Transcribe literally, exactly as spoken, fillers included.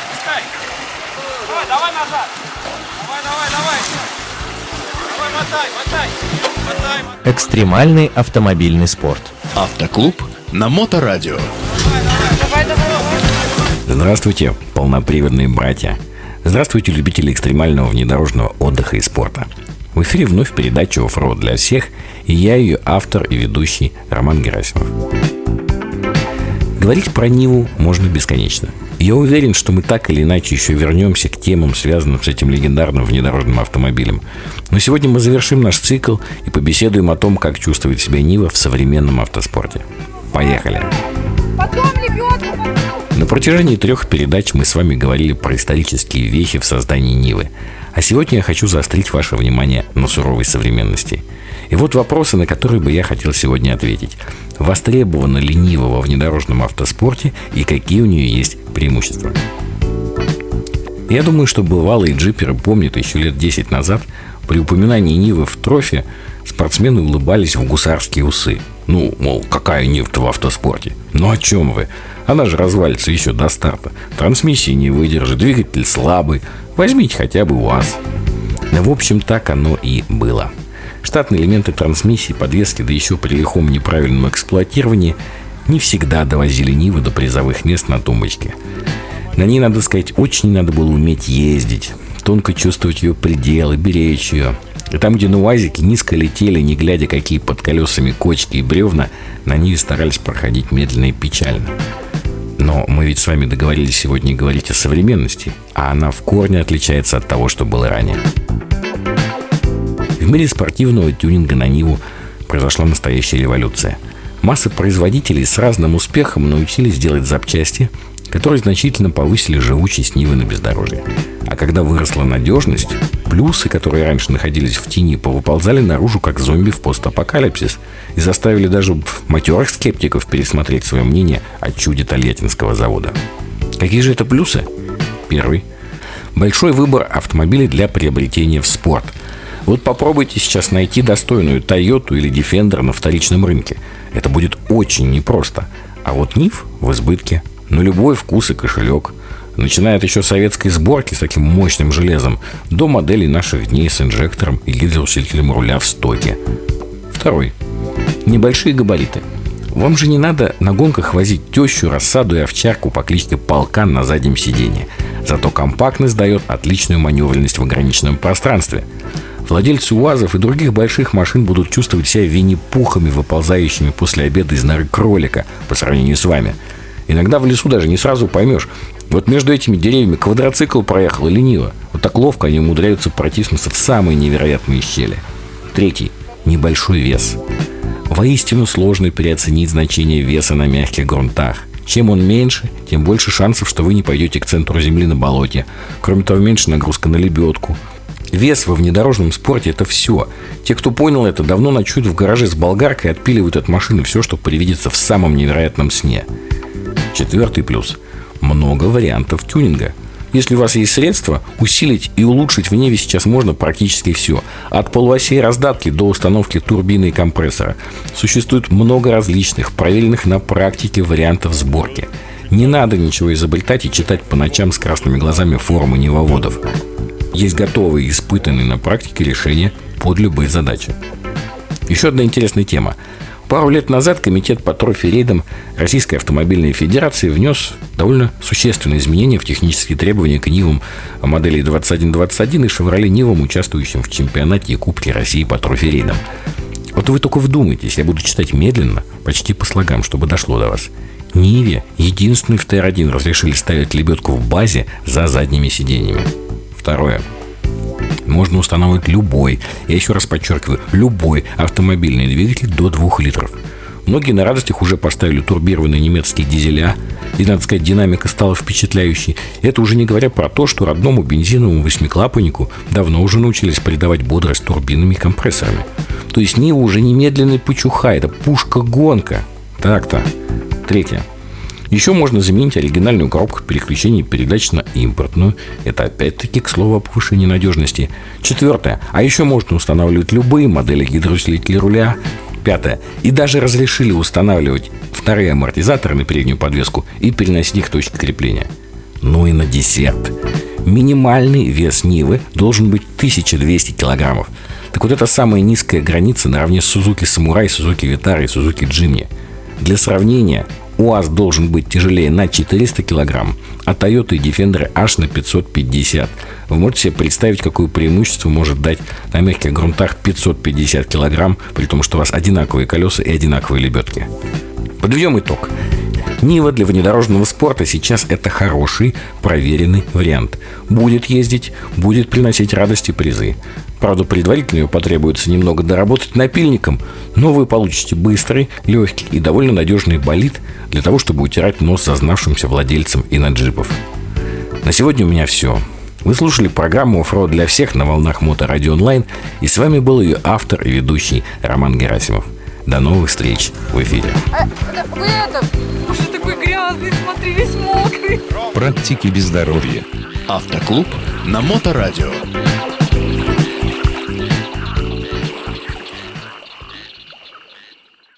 пускай, пускай. Давай, давай назад. Давай, давай, давай. Давай, мотай, мотай. Мотай, мотай. Экстремальный автомобильный спорт. Автоклуб на Моторадио. Давай, давай, давай, давай. Здравствуйте, полноприводные братья. Здравствуйте, любители экстремального внедорожного отдыха и спорта. В эфире вновь передача «Оффроуд для всех», и я ее автор и ведущий Роман Герасимов. Говорить про Ниву можно бесконечно. Я уверен, что мы так или иначе еще вернемся к темам, связанным с этим легендарным внедорожным автомобилем. Но сегодня мы завершим наш цикл и побеседуем о том, как чувствует себя Нива в современном автоспорте. Поехали! На протяжении трех передач мы с вами говорили про исторические вехи в создании Нивы. А сегодня я хочу заострить ваше внимание на суровой современности. И вот вопросы, на которые бы я хотел сегодня ответить. Востребована ли Нива во внедорожном автоспорте и какие у нее есть преимущества? Я думаю, что бывалые джиперы помнят еще лет десять назад, при упоминании Нивы в трофе спортсмены улыбались в гусарские усы. Ну, мол, какая Нива-то в автоспорте? Ну о чем вы? Она же развалится еще до старта. Трансмиссия не выдержит, двигатель слабый. Возьмите хотя бы УАЗ. Да, в общем, так оно и было. Штатные элементы трансмиссии, подвески, да еще при лихом неправильном эксплуатировании не всегда довозили Ниву до призовых мест на тумбочке. На ней, надо сказать, очень надо было уметь ездить, тонко чувствовать ее пределы, беречь ее. И там, где на УАЗике низко летели, не глядя какие под колесами кочки и бревна, на Ниве старались проходить медленно и печально. Но мы ведь с вами договорились сегодня говорить о современности, а она в корне отличается от того, что было ранее. В мире спортивного тюнинга на Ниву произошла настоящая революция. Масса производителей с разным успехом научились делать запчасти, которые значительно повысили живучесть Нивы на бездорожье. А когда выросла надежность, плюсы, которые раньше находились в тени, повыползали наружу, как зомби в постапокалипсис, и заставили даже матерых скептиков пересмотреть свое мнение о чуде Тольяттинского завода. Какие же это плюсы? Первый. Большой выбор автомобилей для приобретения в спорт. Вот попробуйте сейчас найти достойную Toyota или Defender на вторичном рынке. Это будет очень непросто. А вот Нив в избытке. Но любой вкус и кошелек. Начиная от еще советской сборки с таким мощным железом до моделей наших дней с инжектором и гидроусилителем руля в стоке. Второй. Небольшие габариты. Вам же не надо на гонках возить тещу, рассаду и овчарку по кличке Полкан на заднем сиденье. Зато компактность дает отличную маневренность в ограниченном пространстве. Владельцы УАЗов и других больших машин будут чувствовать себя винни-пухами, выползающими после обеда из норы кролика по сравнению с вами. Иногда в лесу даже не сразу поймешь. Вот между этими деревьями квадроцикл проехал или Нива. Вот так ловко они умудряются протиснуться в самые невероятные щели. Третий. Небольшой вес. Воистину сложно переоценить значение веса на мягких грунтах. Чем он меньше, тем больше шансов, что вы не пойдете к центру земли на болоте. Кроме того, меньше нагрузка на лебедку. Вес во внедорожном спорте – это все. Те, кто понял это, давно ночуют в гараже с болгаркой и отпиливают от машины все, что привидится в самом невероятном сне. Четвертый плюс. Много вариантов тюнинга. Если у вас есть средства, усилить и улучшить в Ниве сейчас можно практически все. От полуосей раздатки до установки турбины и компрессора. Существует много различных, проверенных на практике вариантов сборки. Не надо ничего изобретать и читать по ночам с красными глазами форумы нивоводов. Есть готовые, испытанные на практике решения под любые задачи. Еще одна интересная тема. Пару лет назад комитет по трофи-рейдам Российской Автомобильной Федерации внес довольно существенные изменения в технические требования к Нивам моделей двадцать один двадцать один и Chevrolet Niva, участвующим в чемпионате и Кубке России по трофи-рейдам. Вот вы только вдумайтесь, я буду читать медленно, почти по слогам, чтобы дошло до вас. Ниве единственный в Т один разрешили ставить лебедку в базе за задними сиденьями. Второе. Можно устанавливать любой, я еще раз подчеркиваю, любой автомобильный двигатель до двух литров. Многие на радостях уже поставили турбированные немецкие дизеля. И, надо сказать, динамика стала впечатляющей. Это уже не говоря про то, что родному бензиновому восьмиклапаннику давно уже научились придавать бодрость турбинами и компрессорами. То есть Нива уже не медленный пучуха, это пушка-гонка. Так-то. Третье. Еще можно заменить оригинальную коробку переключений передач на импортную. Это опять-таки, к слову, о повышении надежности. Четвертое. А еще можно устанавливать любые модели гидроусилителей руля. Пятое. И даже разрешили устанавливать вторые амортизаторы на переднюю подвеску и переносить их к точке крепления. ну и на десерт. Минимальный вес Нивы должен быть тысяча двести килограммов. Так вот, это самая низкая граница наравне с Suzuki Samurai, Suzuki Vitara и Suzuki Jimny. Для сравнения, УАЗ должен быть тяжелее на четыреста килограмм, а Toyota и Defender аж на пятьсот пятьдесят. Вы можете себе представить, какое преимущество может дать на мягких грунтах пятьсот пятьдесят килограмм, при том, что у вас одинаковые колеса и одинаковые лебедки. Подведем итог. Нива для внедорожного спорта сейчас это хороший, проверенный вариант. Будет ездить, будет приносить радость и призы. Правда, предварительно ее потребуется немного доработать напильником, но вы получите быстрый, легкий и довольно надежный болид для того, чтобы утирать нос зазнавшимся владельцам иноджипов. На сегодня у меня все. Вы слушали программу «Оффроуд для всех» на волнах МОТО Радио Онлайн, и с вами был ее автор и ведущий Роман Герасимов. До новых встреч в эфире. А, вы это, уже такой грязный, смотри, весь мокрый. Практики без здоровья. Автоклуб на Моторадио.